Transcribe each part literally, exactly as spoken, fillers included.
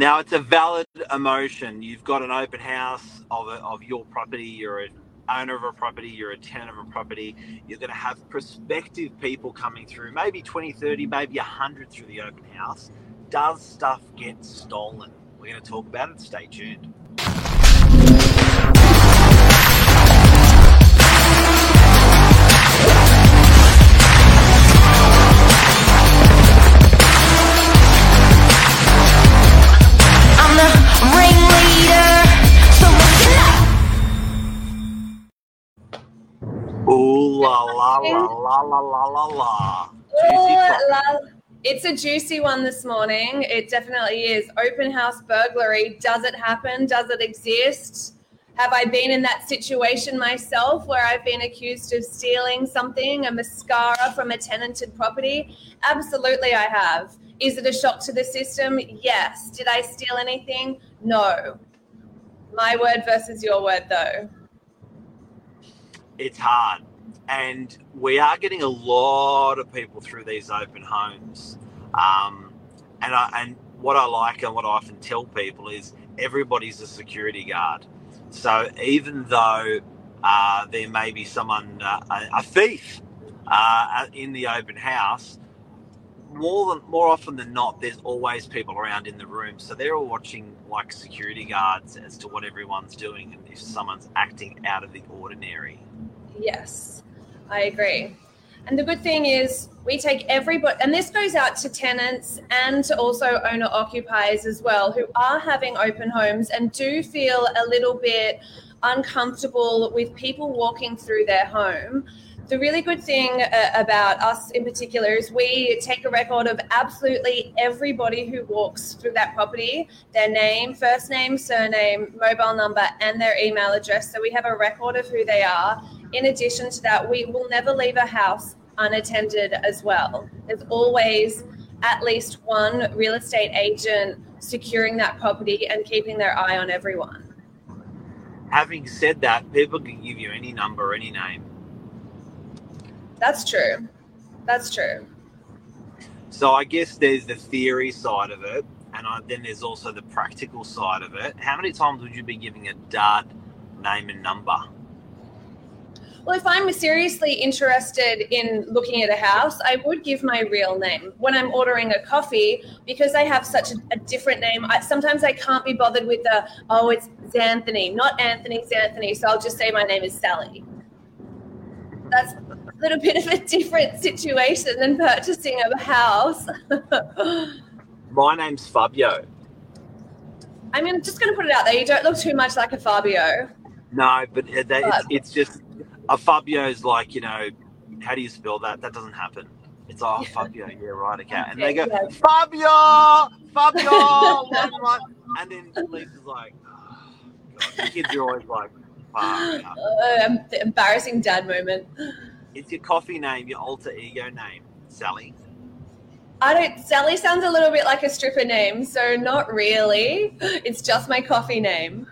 Now, it's a valid emotion. You've got an open house of a, of your property. You're an owner of a property. You're a tenant of a property. You're going to have prospective people coming through, maybe twenty, thirty, maybe one hundred through the open house. Does stuff get stolen? We're going to talk about it. Stay tuned. La la la la la la la la. Ooh, la. It's a juicy one this morning. It definitely is. Open house burglary. Does it happen? Does it exist? Have I been in that situation myself where I've been accused of stealing something, a mascara from a tenanted property? Absolutely, I have. Is it a shock to the system? Yes. Did I steal anything? No. My word versus your word, though. It's hard. And we are getting a lot of people through these open homes. Um, and, I, and what I like and what I often tell people is everybody's a security guard. So even though uh, there may be someone, uh, a, a thief uh, in the open house, more than more often than not, there's always people around in the room. So they're all watching like security guards as to what everyone's doing and if someone's acting out of the ordinary. Yes, I agree. And the good thing is we take everybody, and this goes out to tenants and to also owner-occupiers as well, who are having open homes and do feel a little bit uncomfortable with people walking through their home. The really good thing uh, about us in particular is we take a record of absolutely everybody who walks through that property, their name, first name, surname, mobile number, and their email address. So we have a record of who they are. In addition to that, we will never leave a house unattended as well. There's always at least one real estate agent securing that property and keeping their eye on everyone. Having said that, people can give you any number, any name. That's true. That's true. So I guess there's the theory side of it, and I, then there's also the practical side of it. How many times would you be giving a dud name and number? Well, if I'm seriously interested in looking at a house, I would give my real name. When I'm ordering a coffee, because I have such a, a different name, I, sometimes I can't be bothered with the, oh, it's Xanthony, not Anthony, Xanthony, so I'll just say my name is Sally. That's a little bit of a different situation than purchasing a house. My name's Fabio. I mean, I'm just going to put it out there. You don't look too much like a Fabio. No, but that, it's, it's just... A Fabio is like, you know, how do you spell that? That doesn't happen. It's, oh, Fabio, yeah, right, okay. And they go, Fabio, Fabio. And then Lisa's like, oh, God. The kids are always like, fuck. Uh, embarrassing dad moment. It's your coffee name, your alter ego name, Sally. I don't, Sally sounds a little bit like a stripper name, so not really. It's just my coffee name.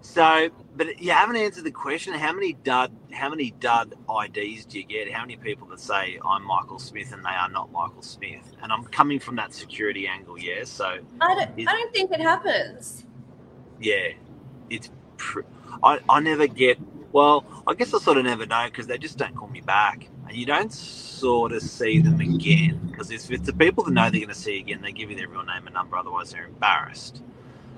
So... But you haven't answered the question. How many dud, how many dud I Ds do you get? How many people that say I'm Michael Smith and they are not Michael Smith? And I'm coming from that security angle, yeah. So I don't, I don't think it happens. Yeah, it's. Pr- I I never get. Well, I guess I sort of never know because they just don't call me back, and you don't sort of see them again because it's with the people that know they're going to see again. They give you their real name and number, otherwise they're embarrassed.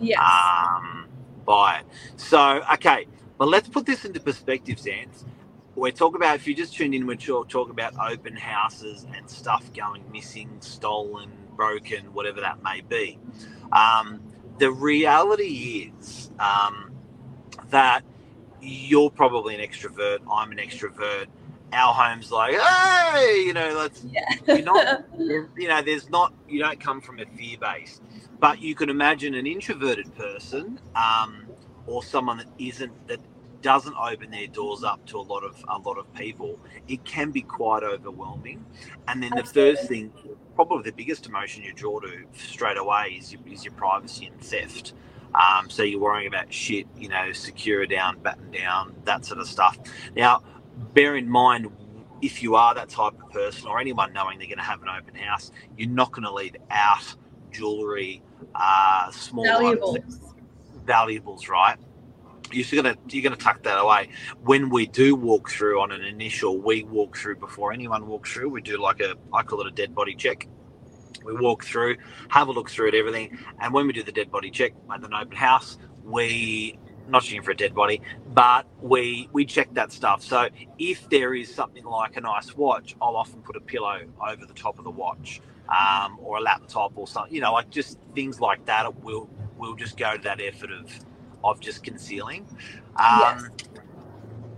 Yes. Um. Buy it. So, okay, well, let's put this into perspective, Xanth. We're talking about, if you just tuned in, we're talking about open houses and stuff going missing, stolen, broken, whatever that may be. Um, the reality is um, that you're probably an extrovert. I'm an extrovert. Our home's like, hey, you know, let's, yeah. You're not, you know, there's not, you don't come from a fear base, but you can imagine an introverted person, um, or someone that isn't, that doesn't open their doors up to a lot of, a lot of people. It can be quite overwhelming. And then Absolutely. The first thing, probably the biggest emotion you draw to straight away is your, is your privacy and theft. Um, so you're worrying about shit, you know, secure down, batten down, that sort of stuff. Now, bear in mind, if you are that type of person or anyone knowing they're going to have an open house, you're not going to leave out jewelry, uh, small valuables, items, valuables, right? You're just gonna you're gonna tuck that away. When we do walk through on an initial, we walk through before anyone walks through. We do like a I call it a dead body check. We walk through, have a look through at everything, and when we do the dead body check at an open house, we not shooting for a dead body, but we we check that stuff. So if there is something like a nice watch, I'll often put a pillow over the top of the watch, um, or a laptop or something. You know, like just things like that. We'll we'll just go to that effort of of just concealing. Um, yes.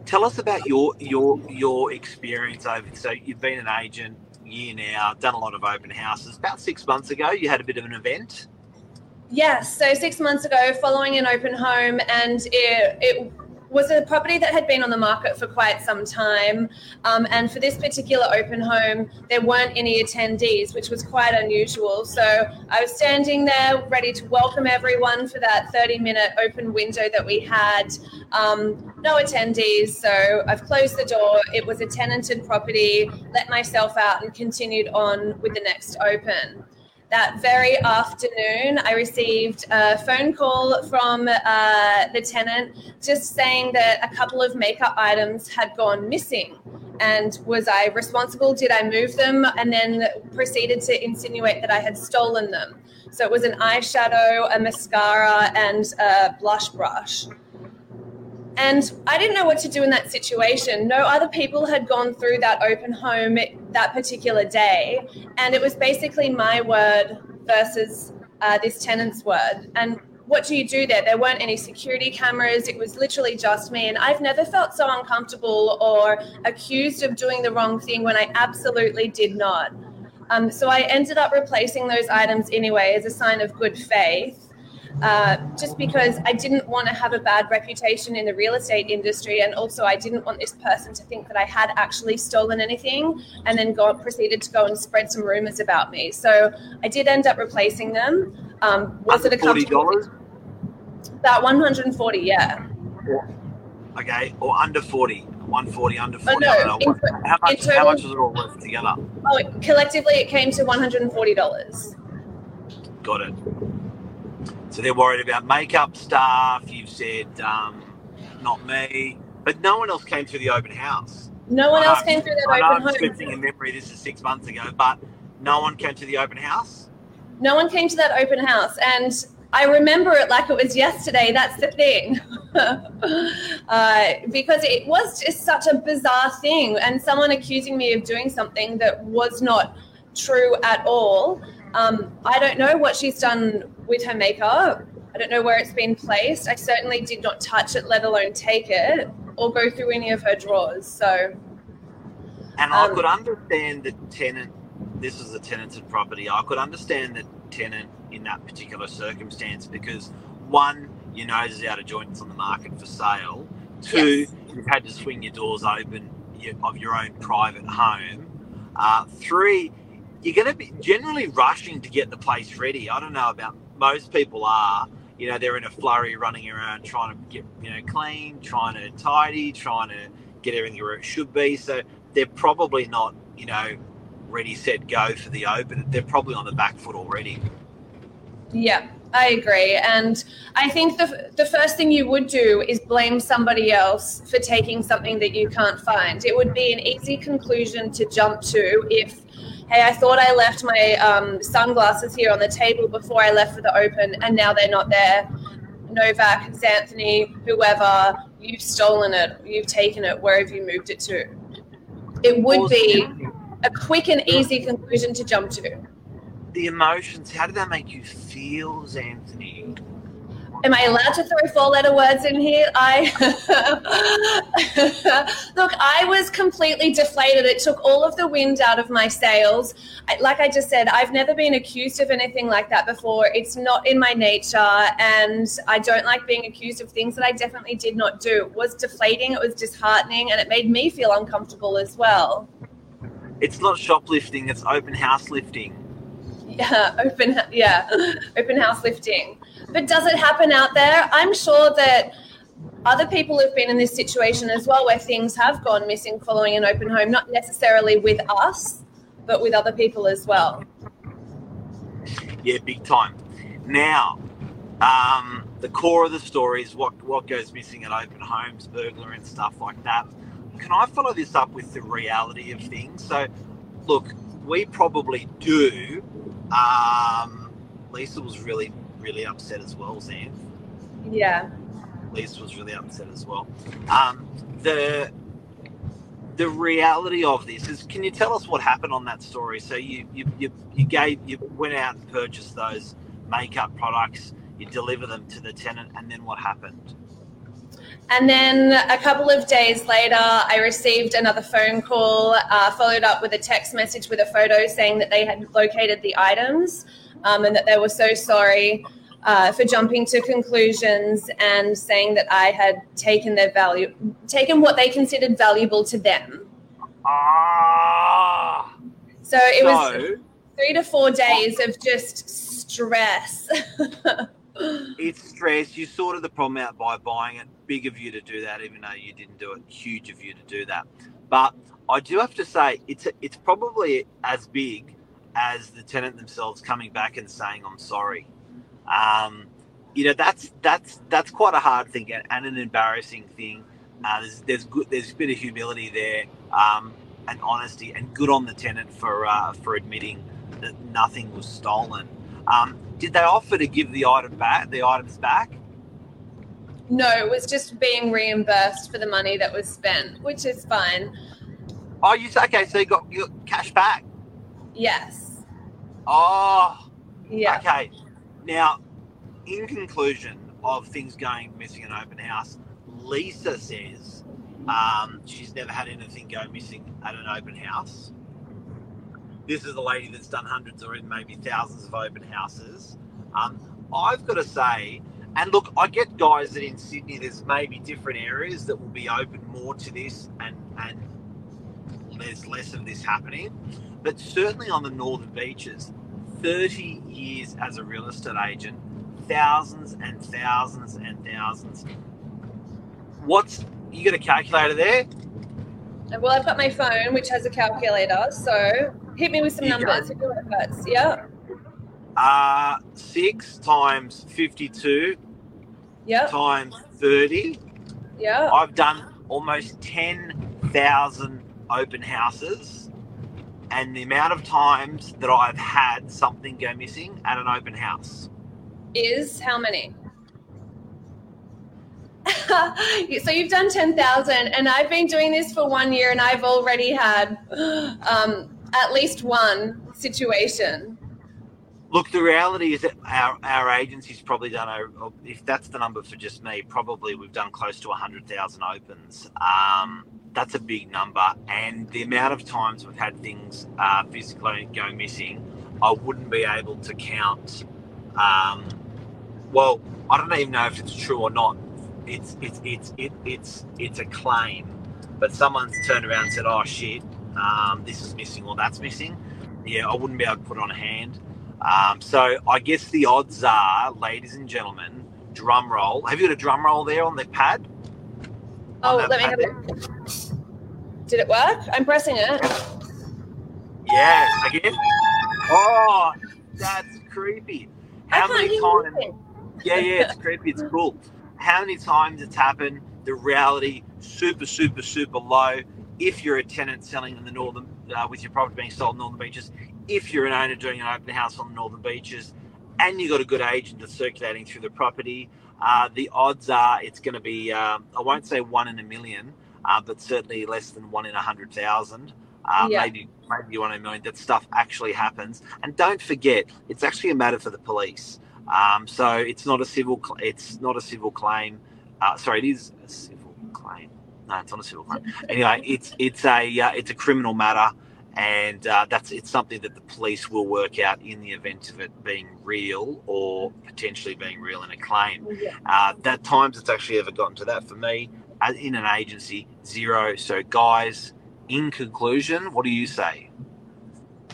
Tell us about your your your experience over. So you've been an agent year now, done a lot of open houses. About six months ago, you had a bit of an event. Yes, so six months ago, following an open home, and it, it was a property that had been on the market for quite some time. Um, and for this particular open home, there weren't any attendees, which was quite unusual. So I was standing there ready to welcome everyone for that thirty minute open window that we had. Um, no attendees, so I've closed the door. It was a tenanted property, let myself out and continued on with the next open. That very afternoon, I received a phone call from uh, the tenant just saying that a couple of makeup items had gone missing. And was I responsible? Did I move them? And then proceeded to insinuate that I had stolen them. So it was an eyeshadow, a mascara, and a blush brush. And I didn't know what to do in that situation. No other people had gone through that open home that particular day. And it was basically my word versus uh, this tenant's word. And what do you do there? There weren't any security cameras. It was literally just me. And I've never felt so uncomfortable or accused of doing the wrong thing when I absolutely did not. Um, so I ended up replacing those items anyway as a sign of good faith. Uh, just because I didn't want to have a bad reputation in the real estate industry, and also I didn't want this person to think that I had actually stolen anything and then go, proceeded to go and spread some rumors about me. So I did end up replacing them. Um, was it a forty dollars? About one hundred forty, yeah. yeah. Okay, or under forty, one forty, under forty. Oh, no, in, how, much, total, how much was it all worth together? Oh, collectively it came to one hundred forty dollars. Got it. So they're worried about makeup staff. You've said, um, not me. But no one else came through the open house. No one else came through that open house. I know I'm scripting in memory. This is six months ago. But no one came to the open house? No one came to that open house. And I remember it like it was yesterday. That's the thing. uh, because it was just such a bizarre thing. And someone accusing me of doing something that was not true at all. Um, I don't know what she's done with her makeup. I don't know where it's been placed. I certainly did not touch it, let alone take it or go through any of her drawers. So, and um, I could understand the tenant. This is a tenanted property. I could understand the tenant in that particular circumstance because one, your nose is out of joint, it's on the market for sale. Two, yes. You've had to swing your doors open of your own private home. Uh, three. You're going to be generally rushing to get the place ready. I don't know about most people are. You know, they're in a flurry running around trying to get, you know, clean, trying to tidy, trying to get everything where it should be. So they're probably not, you know, ready, set, go for the open. They're probably on the back foot already. Yeah, I agree. And I think the the first thing you would do is blame somebody else for taking something that you can't find. It would be an easy conclusion to jump to if... Hey, I thought I left my um, sunglasses here on the table before I left for the open, and now they're not there. Novak, Xanthony, whoever, you've stolen it, you've taken it, where have you moved it to? It would be a quick and easy conclusion to jump to. The emotions, how did that make you feel, Xanthony? Am I allowed to throw four-letter words in here? I Look, I was completely deflated. It took all of the wind out of my sails. I, like I just said, I've never been accused of anything like that before. It's not in my nature, and I don't like being accused of things that I definitely did not do. It was deflating, it was disheartening, and it made me feel uncomfortable as well. It's not shoplifting, it's open house lifting. Yeah, open, yeah, open house lifting. But does it happen out there? I'm sure that other people have been in this situation as well, where things have gone missing following an open home, not necessarily with us, but with other people as well. Yeah, big time. Now, um, the core of the story is what, what goes missing at open homes, burglar and stuff like that. Can I follow this up with the reality of things? So, look, we probably do. Um, Lisa was really, really upset as well, Xanth. Yeah. Lisa was really upset as well. Um, the the reality of this is, can you tell us what happened on that story? So you you you, you gave you went out and purchased those makeup products. You deliver them to the tenant, and then what happened? And then a couple of days later, I received another phone call, uh, followed up with a text message with a photo saying that they had located the items um, and that they were so sorry uh, for jumping to conclusions and saying that I had taken their value, taken what they considered valuable to them. Ah. So it no. was three to four days of just stress. It's stress. You sorted the problem out by buying it. Big of you to do that, even though you didn't do it. Huge of you to do that. But I do have to say, it's a, it's probably as big as the tenant themselves coming back and saying, "I'm sorry." Um, you know, that's that's that's quite a hard thing and an embarrassing thing. Uh, there's there's good there's a bit of humility there, um, and honesty, and good on the tenant for uh, for admitting that nothing was stolen. Um, did they offer to give the item back, the items back? No, it was just being reimbursed for the money that was spent, which is fine. Oh, you okay? So you got you got cash back? Yes. Oh. Yeah. Okay. Now, in conclusion of things going missing in open house, Lisa says um, she's never had anything go missing at an open house. This is the lady that's done hundreds or maybe thousands of open houses. Um, I've got to say, and look, I get guys that in Sydney there's maybe different areas that will be open more to this and, and there's less of this happening. But certainly on the Northern Beaches, thirty years as a real estate agent, thousands and thousands and thousands. What's, you got a calculator there? Well, I've got my phone, which has a calculator, so... Hit me with some numbers. Yeah. Uh, six times fifty-two. Yeah. Times thirty. Yeah. I've done almost ten thousand open houses, and the amount of times that I've had something go missing at an open house is how many? So you've done ten thousand, and I've been doing this for one year, and I've already had. Um, At least one situation. Look, the reality is that our, our agency's probably done, a, if that's the number for just me, probably we've done close to one hundred thousand opens. Um, that's a big number. And the amount of times we've had things uh, physically go missing, I wouldn't be able to count. Um, well, I don't even know if it's true or not. It's it's it's it, it's it's a claim. But someone's turned around and said, oh, shit. Um, this is missing or that's missing. Yeah, I wouldn't be able to put on a hand. Um, so I guess the odds are, ladies and gentlemen, drum roll. Have you got a drum roll there on the pad? Oh, let me have it. Did it work? I'm pressing it. Yeah, again. Oh, that's creepy. How many times? Yeah, yeah, it's creepy. It's cool. How many times it's happened? The reality, super, super, super low. If you're a tenant selling in the northern, uh, with your property being sold in Northern Beaches, if you're an owner doing an open house on the Northern Beaches, and you've got a good agent that's circulating through the property, uh, the odds are it's going to be, um, I won't say one in a million, uh, but certainly less than one in a hundred thousand. Uh, yeah. Maybe maybe one in a million. That stuff actually happens. And don't forget, it's actually a matter for the police. Um, so it's not a civil, it's not a civil claim. Uh, sorry, it is a civil claim. No, it's not a civil crime. Anyway, it's it's a uh, it's a criminal matter, and uh, that's it's something that the police will work out in the event of it being real or potentially being real in a claim. Yeah. Uh, that times it's actually ever gotten to that for me in an agency, zero. So, guys, in conclusion, what do you say?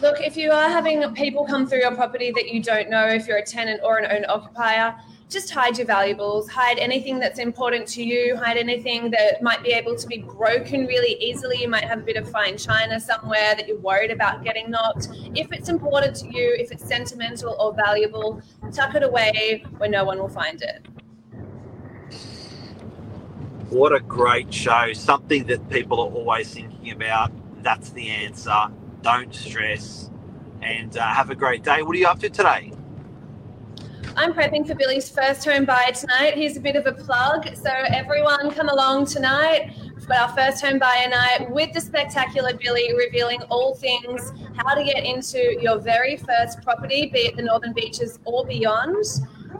Look, if you are having people come through your property that you don't know, if you're a tenant or an owner occupier, just hide your valuables, hide anything that's important to you, hide anything that might be able to be broken really easily. You might have a bit of fine china somewhere that you're worried about getting knocked. If it's important to you, if it's sentimental or valuable, tuck it away where no one will find it. What a great show. Something that people are always thinking about. That's the answer. Don't stress. And uh, have a great day. What are you up to today? I'm prepping for Billy's first home buyer tonight. Here's a bit of a plug. So everyone come along tonight. We've got our first home buyer night with the spectacular Billy, revealing all things, how to get into your very first property, be it the Northern Beaches or beyond.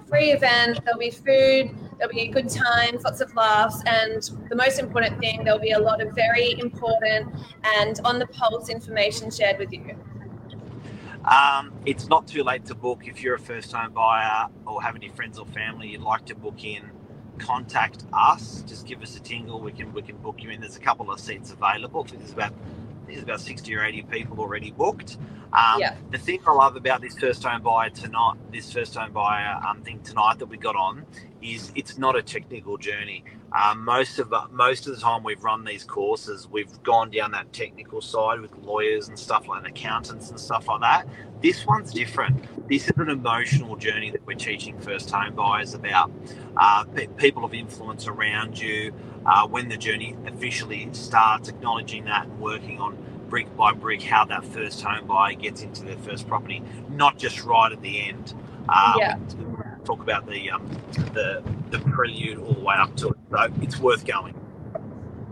Free event. There'll be food. There'll be good times, lots of laughs, and the most important thing, there'll be a lot of very important and on-the-pulse information shared with you. Um, it's not too late to book. If you're a first-time buyer or have any friends or family you'd like to book in, contact us. Just give us a tingle. We can we can book you in. There's a couple of seats available. I think there's about, I think there's about sixty or eighty people already booked. Um, yeah. The thing I love about this first-time buyer tonight, this first-time buyer um, thing tonight that we got on, is it's not a technical journey. Uh, most of the, most of the time we've run these courses, we've gone down that technical side with lawyers and stuff like and accountants and stuff like that. This one's different. This is an emotional journey that we're teaching first-time buyers about. Uh, pe- people of influence around you, uh, when the journey officially starts, acknowledging that and working on brick by brick how that first home buyer gets into their first property, not just right at the end. Um, yeah. Talk about the um, the the prelude all the way up to it. So it's worth going.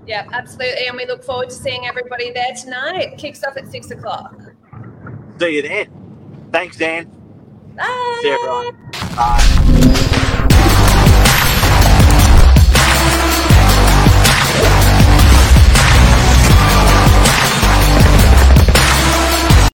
Yeah, absolutely. And we look forward to seeing everybody there tonight. It kicks off at six o'clock. See you then. Thanks, Dan. Bye. See you, everyone. Bye.